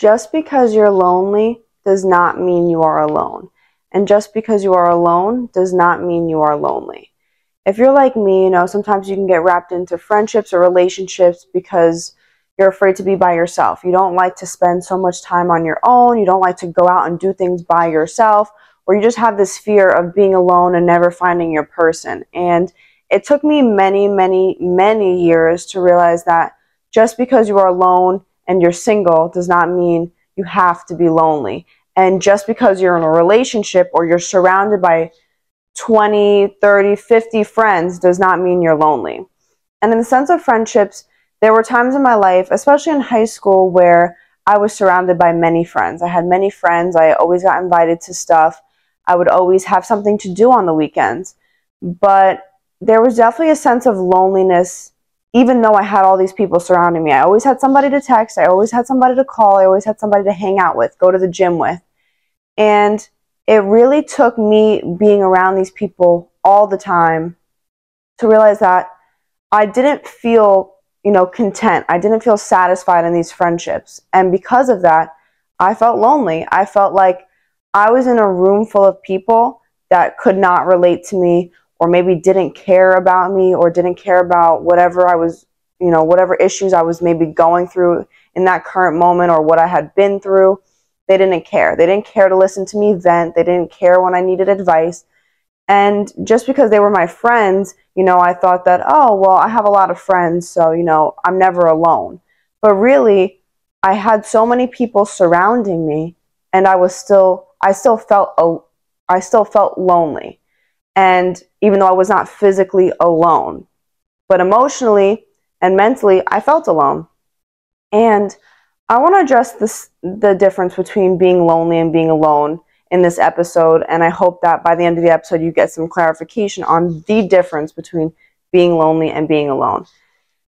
Just because you're lonely does not mean you are alone. And just because you are alone does not mean you are lonely. If you're like me, you know, sometimes you can get wrapped into friendships or relationships because you're afraid to be by yourself. You don't like to spend so much time on your own. You don't like to go out and do things by yourself, or you just have this fear of being alone and never finding your person. And it took me many years to realize that just because you are alone and you're single does not mean you have to be lonely. And just because you're in a relationship or you're surrounded by 20, 30, 50 friends does not mean you're lonely. And in the sense of friendships, there were times in my life, especially in high school, where I was surrounded by many friends. I had many friends. I always got invited to stuff. I would always have something to do on the weekends. But there was definitely a sense of loneliness, even though I had all these people surrounding me. I always had somebody to text. I always had somebody to call. I always had somebody to hang out with, go to the gym with. And it really took me being around these people all the time to realize that I didn't feel content. I didn't feel satisfied in these friendships. And because of that, I felt lonely. I felt like I was in a room full of people that could not relate to me, or maybe didn't care about me, or didn't care about whatever I was, whatever issues I was maybe going through in that current moment or what I had been through. They didn't care. They didn't care to listen to me vent. They didn't care when I needed advice. And just because they were my friends, I thought that, oh, well, I have a lot of friends, so, I'm never alone. But really, I had so many people surrounding me, and I still felt lonely. And even though I was not physically alone, but emotionally and mentally, I felt alone. And I want to address the difference between being lonely and being alone in this episode, and I hope that by the end of the episode you get some clarification on the difference between being lonely and being alone.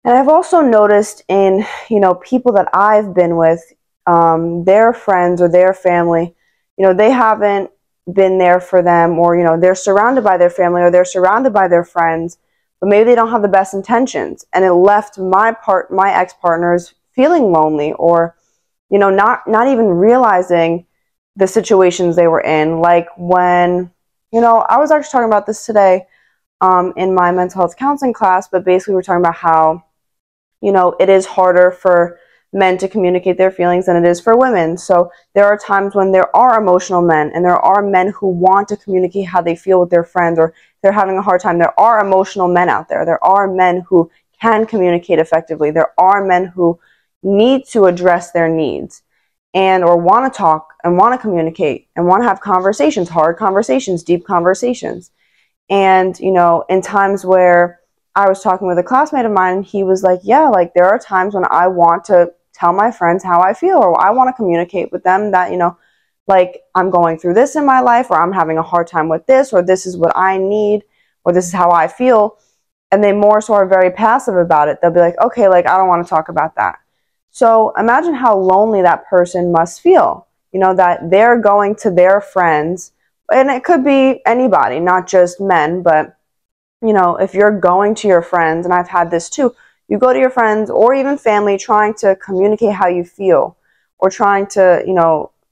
And I've also noticed in people that I've been with, their friends or their family, they haven't been there for them, or they're surrounded by their family or they're surrounded by their friends, but maybe they don't have the best intentions, and it left my ex-partners feeling lonely, or not even realizing the situations they were in. Like when, I was actually talking about this today in my mental health counseling class, but basically we're talking about how, it is harder for men to communicate their feelings than it is for women. So there are times when there are emotional men, and there are men who want to communicate how they feel with their friends, or they're having a hard time. There are emotional men out there. There are men who can communicate effectively. There are men who need to address their needs, and or want to talk and want to communicate and want to have conversations, hard conversations, deep conversations. And, in times where I was talking with a classmate of mine, he was like, yeah, like there are times when I want to tell my friends how I feel, or I want to communicate with them that, like I'm going through this in my life, or I'm having a hard time with this, or this is what I need, or this is how I feel. And they more so are very passive about it. They'll be like, okay, like I don't want to talk about that. So imagine how lonely that person must feel, that they're going to their friends, and it could be anybody, not just men, but, if you're going to your friends, and I've had this too, you go to your friends or even family trying to communicate how you feel, or trying to,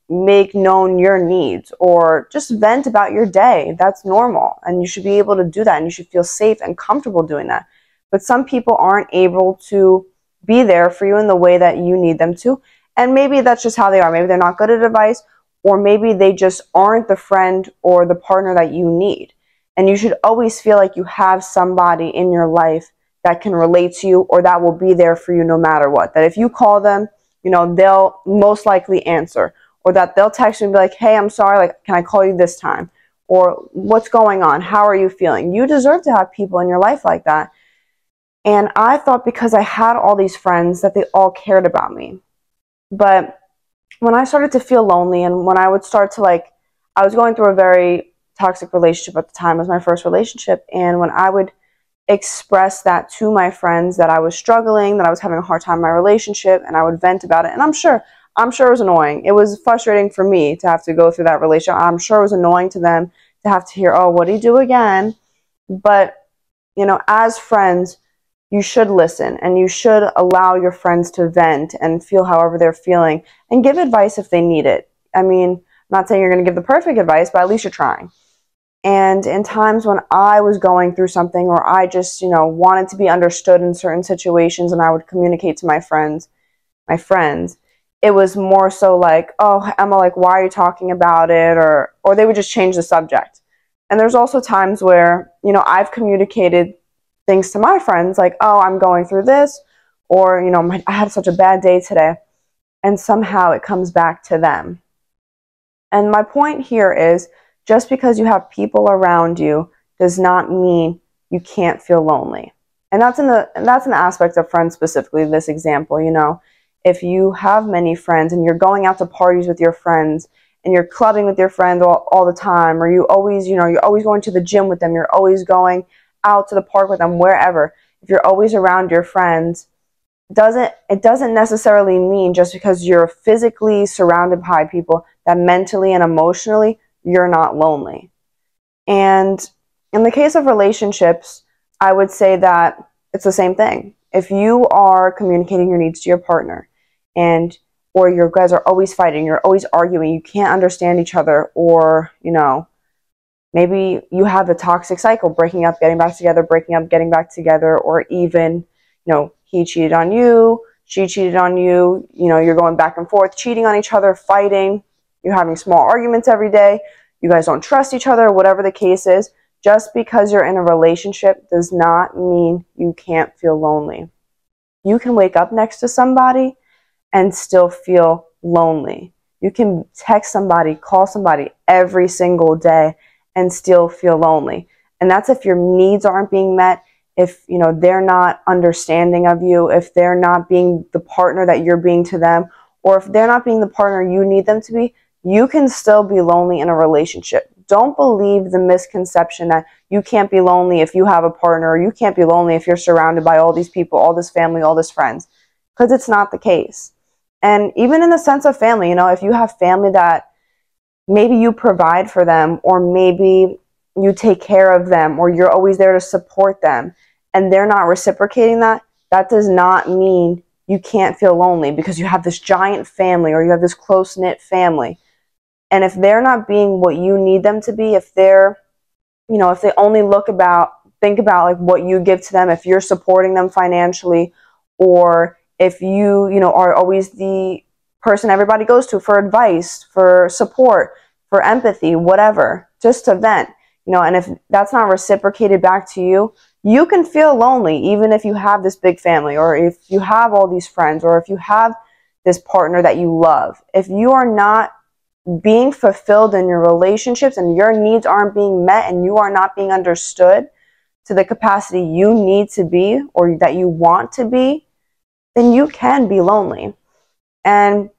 make known your needs, or just vent about your day. That's normal, and you should be able to do that, and you should feel safe and comfortable doing that. But some people aren't able to be there for you in the way that you need them to. And maybe that's just how they are. Maybe they're not good at advice, or maybe they just aren't the friend or the partner that you need. And you should always feel like you have somebody in your life that can relate to you, or that will be there for you no matter what. That if you call them, they'll most likely answer, or that they'll text you and be like, hey, I'm sorry, like, can I call you this time? Or what's going on? How are you feeling? You deserve to have people in your life like that. And I thought because I had all these friends that they all cared about me. But when I started to feel lonely, and when I would start to I was going through a very toxic relationship at the time. It was my first relationship. And when I would express that to my friends, that I was struggling, that I was having a hard time in my relationship, and I would vent about it. And I'm sure it was annoying. It was frustrating for me to have to go through that relationship. I'm sure it was annoying to them to have to hear, oh, what do you do again? But, as friends, you should listen and you should allow your friends to vent and feel however they're feeling and give advice if they need it. I mean, I'm not saying you're going to give the perfect advice, but at least you're trying. And in times when I was going through something or I just, you know, wanted to be understood in certain situations and I would communicate to my friends, it was more so like, oh, Emma, like, why are you talking about it? Or they would just change the subject. And there's also times where, you know, I've communicated things to my friends like, oh, I'm going through this, or, you know, I had such a bad day today. And somehow it comes back to them. And my point here is, just because you have people around you does not mean you can't feel lonely. And that's an aspect of friends specifically, this example, you know. If you have many friends and you're going out to parties with your friends and you're clubbing with your friends all the time, or you always, you know, you're always going to the gym with them, you're always going out to the park with them, wherever, if you're always around your friends, it doesn't necessarily mean just because you're physically surrounded by people that mentally and emotionally you're not lonely. And in the case of relationships, I would say that it's the same thing. If you are communicating your needs to your partner or you guys are always fighting, you're always arguing, you can't understand each other, or, you know, maybe you have a toxic cycle, breaking up, getting back together, breaking up, getting back together, or even, you know, he cheated on you, she cheated on you, you know, you're going back and forth, cheating on each other, fighting, you're having small arguments every day, you guys don't trust each other, whatever the case is. Just because you're in a relationship does not mean you can't feel lonely. You can wake up next to somebody and still feel lonely. You can text somebody, call somebody every single day and still feel lonely. And that's if your needs aren't being met, if, you know, they're not understanding of you, if they're not being the partner that you're being to them, or if they're not being the partner you need them to be. You can still be lonely in a relationship. Don't believe the misconception that you can't be lonely if you have a partner, or you can't be lonely if you're surrounded by all these people, all this family, all this friends, because it's not the case. And even in the sense of family, you know, if you have family that maybe you provide for them, or maybe you take care of them, or you're always there to support them, and they're not reciprocating that, that does not mean you can't feel lonely because you have this giant family or you have this close-knit family. And if they're not being what you need them to be, if they're, you know, if they only think about like what you give to them, if you're supporting them financially, or if you, you know, are always the person everybody goes to for advice, for support, for empathy, whatever, just to vent, you know, and if that's not reciprocated back to you, you can feel lonely even if you have this big family, or if you have all these friends, or if you have this partner that you love. If you are not being fulfilled in your relationships and your needs aren't being met and you are not being understood to the capacity you need to be or that you want to be, then you can be lonely. And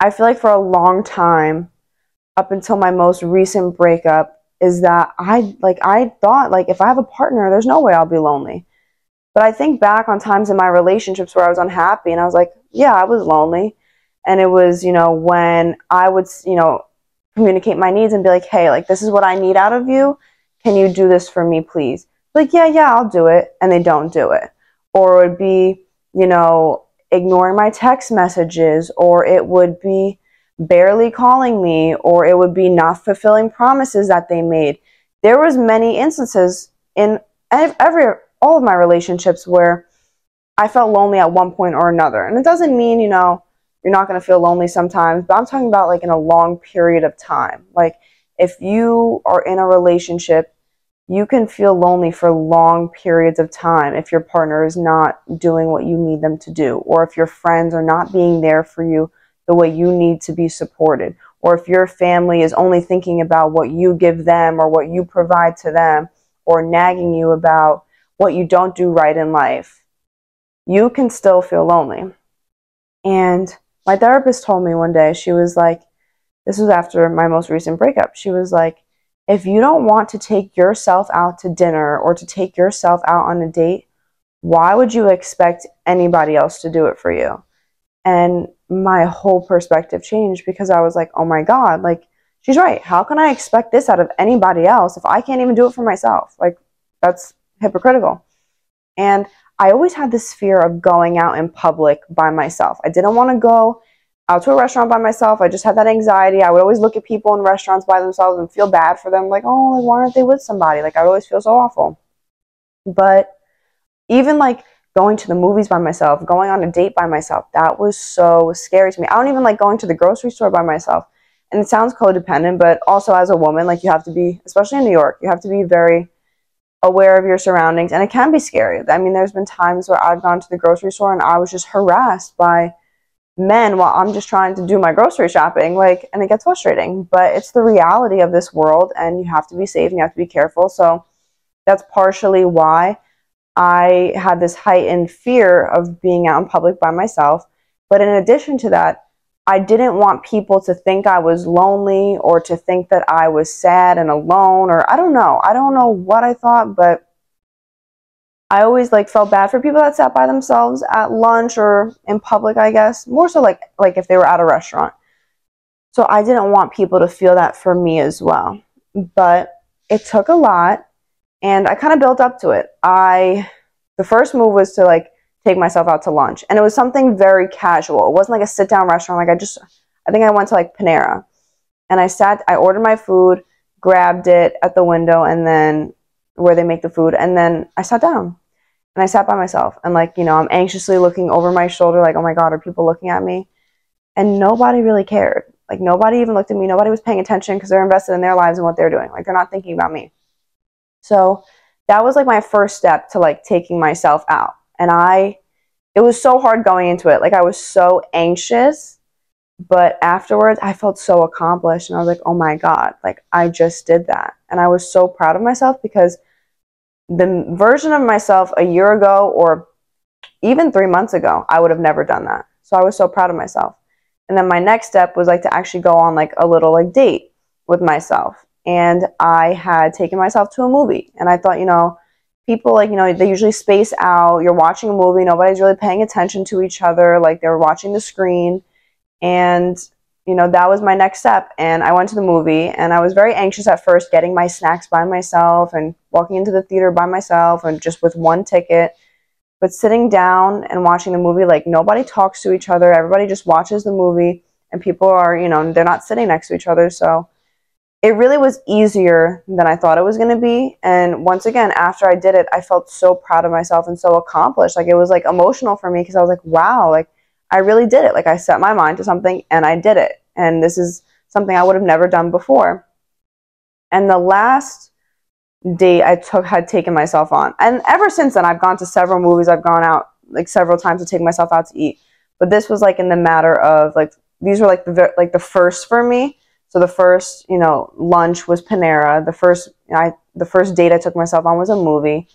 I feel like for a long time, up until my most recent breakup, is that I thought, like, if I have a partner, there's no way I'll be lonely. But I think back on times in my relationships where I was unhappy and I was like, yeah, I was lonely. And it was, you know, when I would, you know, communicate my needs and be like, hey, like, this is what I need out of you. Can you do this for me, please? Like, yeah, I'll do it. And they don't do it. Or it would be, you know, ignoring my text messages, or it would be barely calling me, or it would be not fulfilling promises that they made. There was many instances in all of my relationships where I felt lonely at one point or another. And it doesn't mean, you know, you're not going to feel lonely sometimes, but I'm talking about like in a long period of time. Like if you are in a relationship, you can feel lonely for long periods of time if your partner is not doing what you need them to do, or if your friends are not being there for you the way you need to be supported, or if your family is only thinking about what you give them or what you provide to them, or nagging you about what you don't do right in life. You can still feel lonely. And my therapist told me one day, she was like, this was after my most recent breakup, she was like, if you don't want to take yourself out to dinner or to take yourself out on a date, why would you expect anybody else to do it for you? And my whole perspective changed, because I was like, oh my God, like, she's right. How can I expect this out of anybody else if I can't even do it for myself? Like, that's hypocritical. And I always had this fear of going out in public by myself. I didn't want to go out to a restaurant by myself. I just had that anxiety. I would always look at people in restaurants by themselves and feel bad for them. Like, oh, like, why aren't they with somebody? Like, I would always feel so awful. But even like going to the movies by myself, going on a date by myself, that was so scary to me. I don't even like going to the grocery store by myself. And it sounds codependent, but also as a woman, like, you have to be, especially in New York, you have to be very aware of your surroundings. And it can be scary. I mean, there's been times where I've gone to the grocery store and I was just harassed by men while I'm just trying to do my grocery shopping. Like, and it gets frustrating, but it's the reality of this world, and you have to be safe and you have to be careful. So that's partially why I had this heightened fear of being out in public by myself. But in addition to that, I didn't want people to think I was lonely or to think that I was sad and alone, or I don't know. I don't know what I thought, but I always like felt bad for people that sat by themselves at lunch or in public, I guess. More so like if they were at a restaurant. So I didn't want people to feel that for me as well. But it took a lot. And I kind of built up to it. The first move was to like take myself out to lunch. And it was something very casual. It wasn't like a sit down restaurant. Like I think I went to like Panera, and I ordered my food, grabbed it at the window and then where they make the food. And then I sat down and I sat by myself. And like, you know, I'm anxiously looking over my shoulder. Like, oh my God, are people looking at me? And nobody really cared. Like, nobody even looked at me. Nobody was paying attention because they're invested in their lives and what they're doing. Like, they're not thinking about me. So that was like my first step to like taking myself out. And it was so hard going into it. Like, I was so anxious, but afterwards I felt so accomplished, and I was like, oh my God, like, I just did that. And I was so proud of myself, because the version of myself a year ago or even 3 months ago, I would have never done that. So I was so proud of myself. And then my next step was like to actually go on like a little like date with myself. And I had taken myself to a movie, and I thought, you know, people, like, you know, they usually space out. You're watching a movie, nobody's really paying attention to each other. Like, they were watching the screen. And, you know, that was my next step. And I went to the movie, and I was very anxious at first, getting my snacks by myself and walking into the theater by myself and just with one ticket. But sitting down and watching the movie, like, nobody talks to each other. Everybody just watches the movie, and people are, you know, they're not sitting next to each other. So it really was easier than I thought it was going to be. And once again, after I did it, I felt so proud of myself and so accomplished. Like, it was like emotional for me, because I was like, wow, like, I really did it. Like, I set my mind to something and I did it. And this is something I would have never done before. And the last date I had taken myself on. And ever since then, I've gone to several movies. I've gone out like several times to take myself out to eat. But this was like in the matter of like, these were like the first for me. So the first, you know, lunch was Panera. The first date I took myself on was a movie.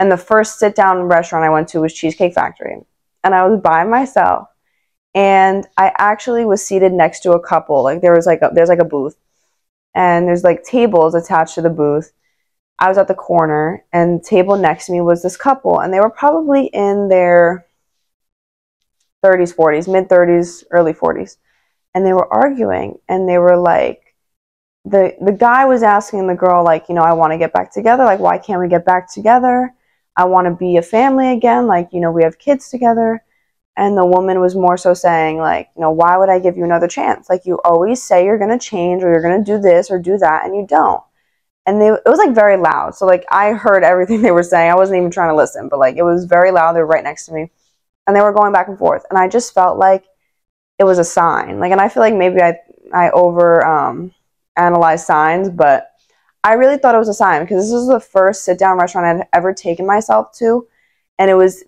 And the first sit-down restaurant I went to was Cheesecake Factory. And I was by myself. And I actually was seated next to a couple. Like, there's like a booth. And there's like tables attached to the booth. I was at the corner, and the table next to me was this couple. And they were probably in their 30s, 40s, mid-30s, early 40s. And they were arguing, and they were like, the guy was asking the girl, like, you know, I want to get back together. Like, why can't we get back together? I want to be a family again. Like, you know, we have kids together. And the woman was more so saying, like, you know, why would I give you another chance? Like, you always say you're going to change, or you're going to do this or do that, and you don't. And it was like very loud. So like, I heard everything they were saying. I wasn't even trying to listen, but like, it was very loud. They were right next to me, and they were going back and forth. And I just felt like it was a sign. Like, and I feel like maybe I over analyze signs, but I really thought it was a sign, because this was the first sit-down restaurant I'd ever taken myself to, and it was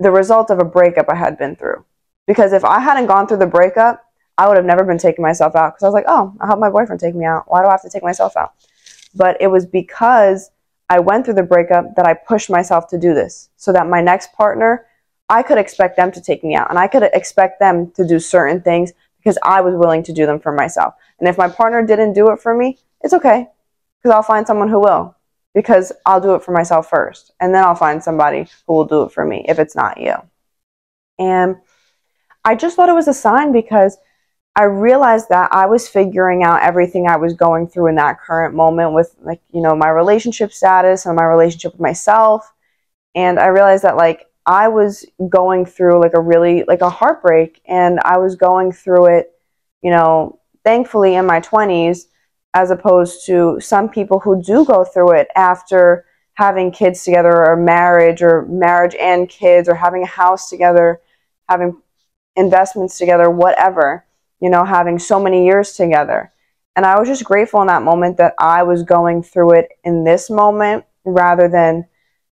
the result of a breakup I had been through. Because if I hadn't gone through the breakup, I would have never been taking myself out, because I was like, oh, I'll have my boyfriend take me out. Why do I have to take myself out? But it was because I went through the breakup that I pushed myself to do this, so that my next partner, I could expect them to take me out, and I could expect them to do certain things because I was willing to do them for myself. And if my partner didn't do it for me, it's okay, because I'll find someone who will, because I'll do it for myself first, and then I'll find somebody who will do it for me if it's not you. And I just thought it was a sign, because I realized that I was figuring out everything I was going through in that current moment with, like, you know, my relationship status and my relationship with myself. And I realized that, like, I was going through like a really, like a heartbreak, and I was going through it, you know, thankfully in my 20s, as opposed to some people who do go through it after having kids together, or marriage and kids, or having a house together, having investments together, whatever, you know, having so many years together. And I was just grateful in that moment that I was going through it in this moment rather than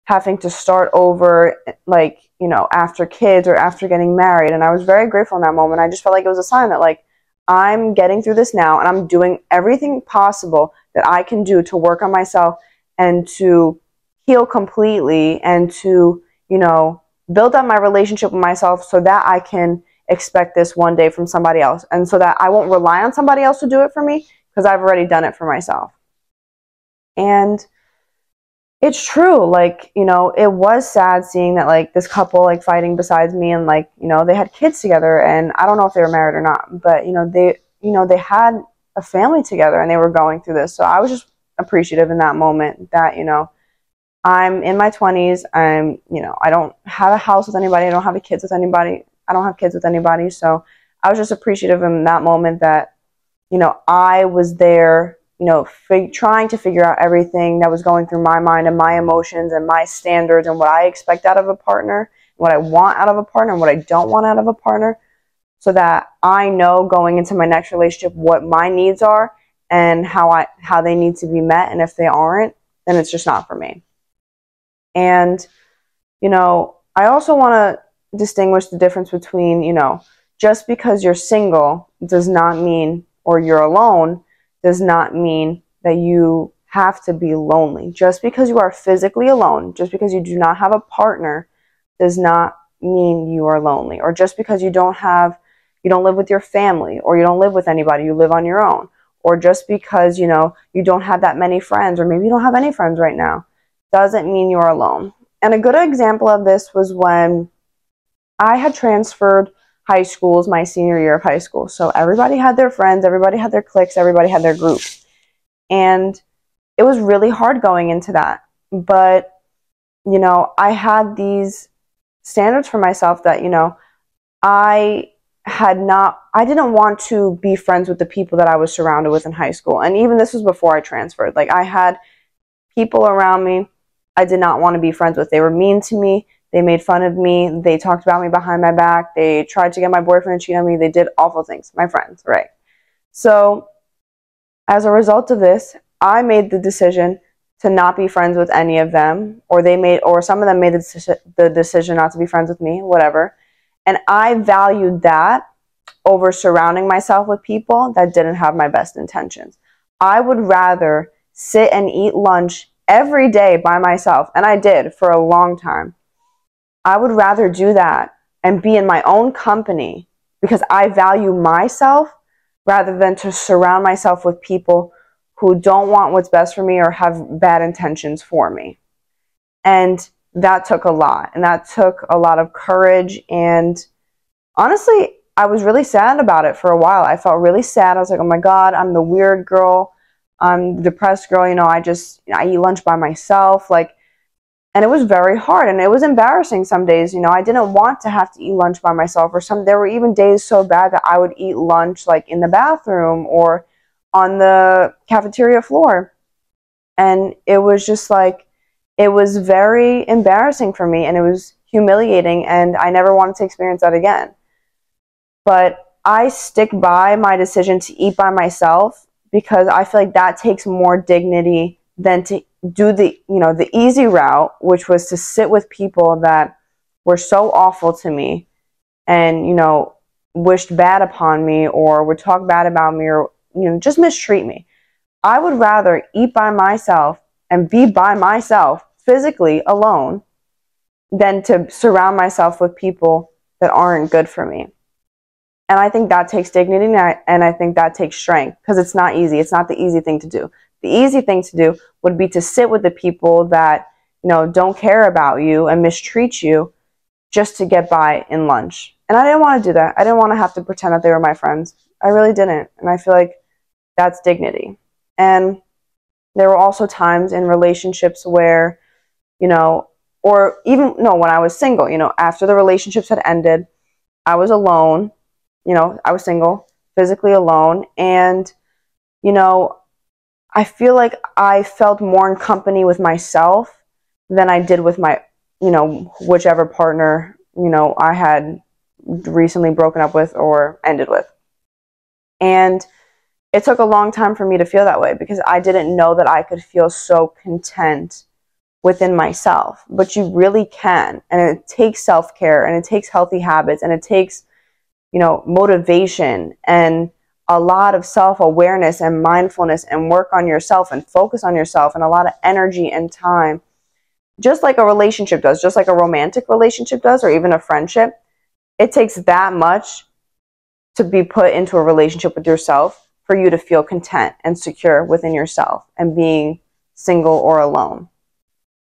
having to start over, like, you know, after kids or after getting married. And I was very grateful in that moment. I just felt like it was a sign that, like, I'm getting through this now and I'm doing everything possible that I can do to work on myself and to heal completely and to, you know, build up my relationship with myself so that I can expect this one day from somebody else, and so that I won't rely on somebody else to do it for me because I've already done it for myself. And it's true, like, you know, it was sad seeing that, like, this couple, like, fighting besides me, and, like, you know, they had kids together, and I don't know if they were married or not, but, you know, they had a family together and they were going through this. So I was just appreciative in that moment that, you know, I'm in my 20s, I'm, you know, I don't have a house with anybody, I don't have kids with anybody, I don't have kids with anybody. So I was just appreciative in that moment that, you know, I was there, you know, trying to figure out everything that was going through my mind and my emotions and my standards and what I expect out of a partner, what I want out of a partner, and what I don't want out of a partner, so that I know going into my next relationship what my needs are and how they need to be met, and if they aren't, then it's just not for me. And, you know, I also want to distinguish the difference between, you know, just because you're single does not mean, or you're alone, does not mean that you have to be lonely. Just because you are physically alone, just because you do not have a partner, does not mean you are lonely. Or just because you don't live with your family, or you don't live with anybody, you live on your own. Or just because, you know, you don't have that many friends, or maybe you don't have any friends right now, doesn't mean you're alone. And a good example of this was when I had transferred high schools my senior year of high school. So everybody had their friends, everybody had their cliques, everybody had their groups. And it was really hard going into that. But, you know, I had these standards for myself that, you know, I didn't want to be friends with the people that I was surrounded with in high school. And even this was before I transferred. Like, I had people around me I did not want to be friends with. They were mean to me. They made fun of me. They talked about me behind my back. They tried to get my boyfriend to cheat on me. They did awful things. My friends, right? So as a result of this, I made the decision to not be friends with any of them, or some of them made the decision not to be friends with me, whatever. And I valued that over surrounding myself with people that didn't have my best intentions. I would rather sit and eat lunch every day by myself, and I did for a long time. I would rather do that and be in my own company because I value myself, rather than to surround myself with people who don't want what's best for me or have bad intentions for me. And that took a lot. And that took a lot of courage. And honestly, I was really sad about it for a while. I felt really sad. I was like, oh my God, I'm the weird girl. I'm the depressed girl. You know, I eat lunch by myself. Like, and it was very hard, and it was embarrassing some days. You know, I didn't want to have to eat lunch by myself, or there were even days so bad that I would eat lunch, like, in the bathroom or on the cafeteria floor. And it was just like, it was very embarrassing for me, and it was humiliating, and I never wanted to experience that again. But I stick by my decision to eat by myself because I feel like that takes more dignity than to do the, you know, the easy route, which was to sit with people that were so awful to me and, you know, wished bad upon me or would talk bad about me or, you know, just mistreat me. I would rather eat by myself and be by myself physically alone than to surround myself with people that aren't good for me. And I think that takes dignity, and I think that takes strength, because it's not easy. It's not the easy thing to do. The easy thing to do would be to sit with the people that, you know, don't care about you and mistreat you just to get by in lunch. And I didn't want to do that. I didn't want to have to pretend that they were my friends. I really didn't. And I feel like that's dignity. And there were also times in relationships where, you know, or even, no, when I was single, you know, after the relationships had ended, I was alone, you know, I was single, physically alone. And, you know, I feel like I felt more in company with myself than I did with my, you know, whichever partner, you know, I had recently broken up with or ended with. And it took a long time for me to feel that way because I didn't know that I could feel so content within myself, but you really can. And it takes self-care, and it takes healthy habits, and it takes, you know, motivation and a lot of self-awareness and mindfulness and work on yourself and focus on yourself and a lot of energy and time, just like a relationship does, just like a romantic relationship does, or even a friendship. It takes that much to be put into a relationship with yourself for you to feel content and secure within yourself and being single or alone.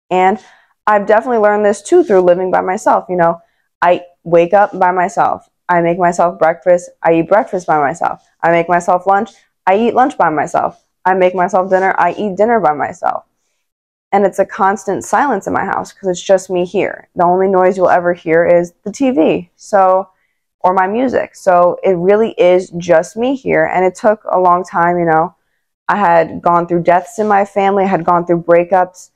And I've definitely learned this too through living by myself. You know, I wake up by myself. I make myself breakfast. I eat breakfast by myself. I make myself lunch. I eat lunch by myself. I make myself dinner. I eat dinner by myself. And it's a constant silence in my house because it's just me here. The only noise you'll ever hear is the TV, so, or my music. So it really is just me here. And it took a long time, you know. I had gone through deaths in my family. I had gone through breakups.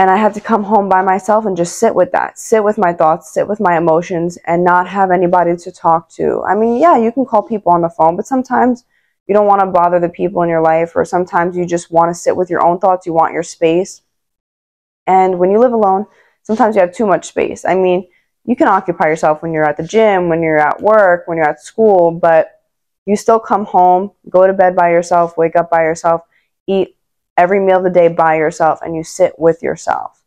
And I had to come home by myself and just sit with that, sit with my thoughts, sit with my emotions, and not have anybody to talk to. I mean, yeah, you can call people on the phone, but sometimes you don't want to bother the people in your life, or sometimes you just want to sit with your own thoughts. You want your space. And when you live alone, sometimes you have too much space. I mean, you can occupy yourself when you're at the gym, when you're at work, when you're at school, but you still come home, go to bed by yourself, wake up by yourself, eat every meal of the day by yourself, and you sit with yourself.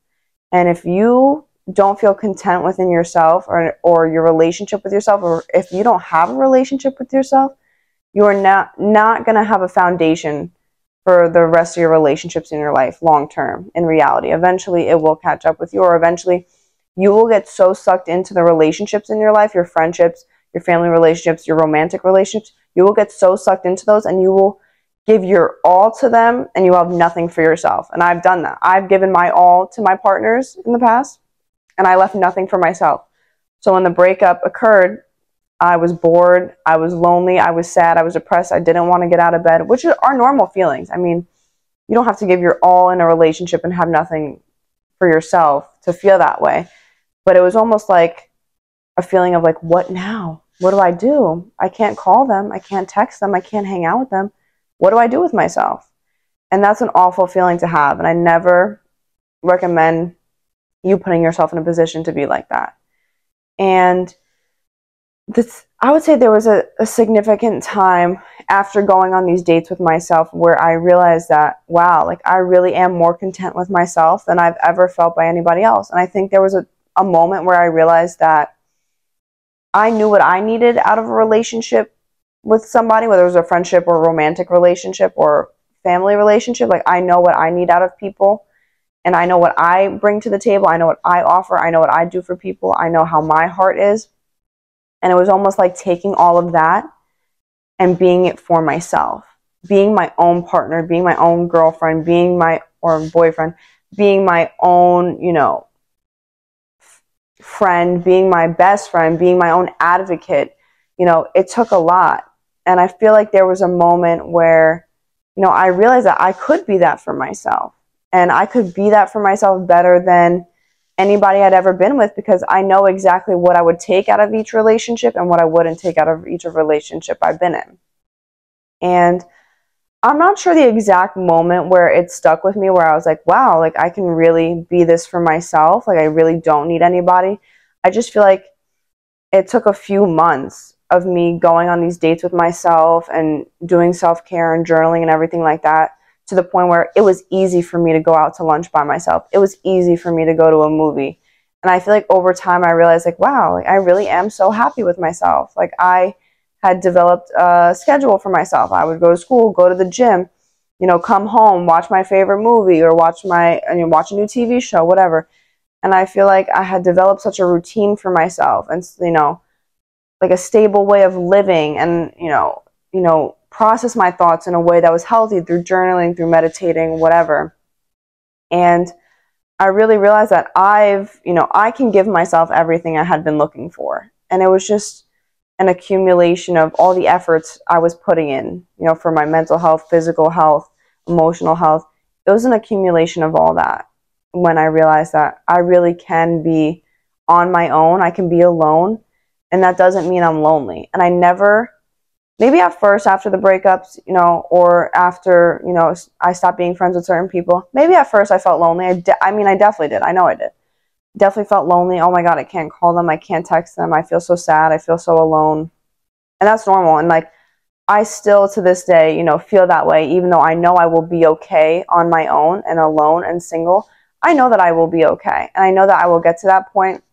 And if you don't feel content within yourself, or your relationship with yourself, or if you don't have a relationship with yourself, you are not going to have a foundation for the rest of your relationships in your life long term. In reality, eventually it will catch up with you, or eventually you will get so sucked into the relationships in your life, your friendships, your family relationships, your romantic relationships. You will get so sucked into those, and you will give your all to them, and you have nothing for yourself. And I've done that. I've given my all to my partners in the past, and I left nothing for myself. So when the breakup occurred, I was bored, I was lonely, I was sad, I was depressed, I didn't want to get out of bed, which are normal feelings. I mean, you don't have to give your all in a relationship and have nothing for yourself to feel that way. But it was almost like a feeling of like, what now? What do? I can't call them, I can't text them, I can't hang out with them. What do I do with myself? And that's an awful feeling to have. And I never recommend you putting yourself in a position to be like that. And this, I would say there was a significant time after going on these dates with myself where I realized that, wow, like I really am more content with myself than I've ever felt by anybody else. And I think there was a moment where I realized that I knew what I needed out of a relationship with somebody, whether it was a friendship or a romantic relationship or family relationship. Like, I know what I need out of people, and I know what I bring to the table. I know what I offer. I know what I do for people. I know how my heart is. And it was almost like taking all of that and being it for myself, being my own partner, being my own girlfriend, being my, or boyfriend, being my own, you know, friend, being my best friend, being my own advocate. You know, it took a lot. And I feel like there was a moment where, you know, I realized that I could be that for myself, and I could be that for myself better than anybody I'd ever been with, because I know exactly what I would take out of each relationship and what I wouldn't take out of each relationship I've been in. And I'm not sure the exact moment where it stuck with me, where I was like, wow, like I can really be this for myself. Like I really don't need anybody. I just feel like it took a few months of me going on these dates with myself and doing self-care and journaling and everything like that, to the point where it was easy for me to go out to lunch by myself. It was easy for me to go to a movie. And I feel like over time I realized like, wow, like I really am so happy with myself. Like I had developed a schedule for myself. I would go to school, go to the gym, you know, come home, watch my favorite movie, or watch a new TV show, whatever. And I feel like I had developed such a routine for myself, and, you know, like a stable way of living, and, you know, process my thoughts in a way that was healthy through journaling, through meditating, whatever. And I really realized that I can give myself everything I had been looking for. And it was just an accumulation of all the efforts I was putting in, you know, for my mental health, physical health, emotional health. It was an accumulation of all that when I realized that I really can be on my own. I can be alone. And that doesn't mean I'm lonely. And I never, maybe at first after the breakups, you know, or after, you know, I stopped being friends with certain people, maybe at first I felt lonely. I definitely did. I know I did. Definitely felt lonely. Oh my God, I can't call them. I can't text them. I feel so sad. I feel so alone. And that's normal. And like, I still to this day, you know, feel that way, even though I know I will be okay on my own and alone and single. I know that I will be okay. And I know that I will get to that point.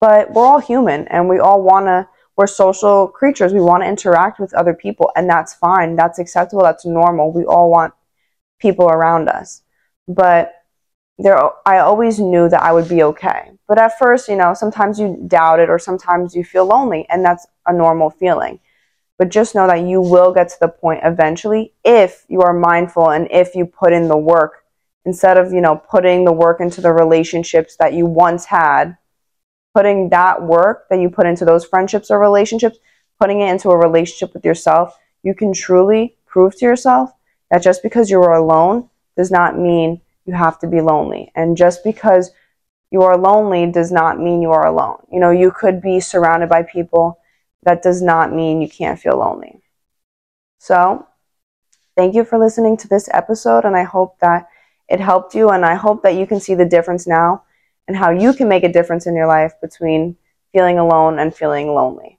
But we're all human, and we all want to, we're social creatures. We want to interact with other people, and that's fine. That's acceptable. That's normal. We all want people around us. But I always knew that I would be okay. But at first, you know, sometimes you doubt it, or sometimes you feel lonely, and that's a normal feeling. But just know that you will get to the point eventually if you are mindful and if you put in the work. Instead of, you know, putting the work into the relationships that you once had, putting that work that you put into those friendships or relationships, putting it into a relationship with yourself, you can truly prove to yourself that just because you are alone does not mean you have to be lonely. And just because you are lonely does not mean you are alone. You know, you could be surrounded by people. That does not mean you can't feel lonely. So, thank you for listening to this episode, and I hope that it helped you, and I hope that you can see the difference now and how you can make a difference in your life between feeling alone and feeling lonely.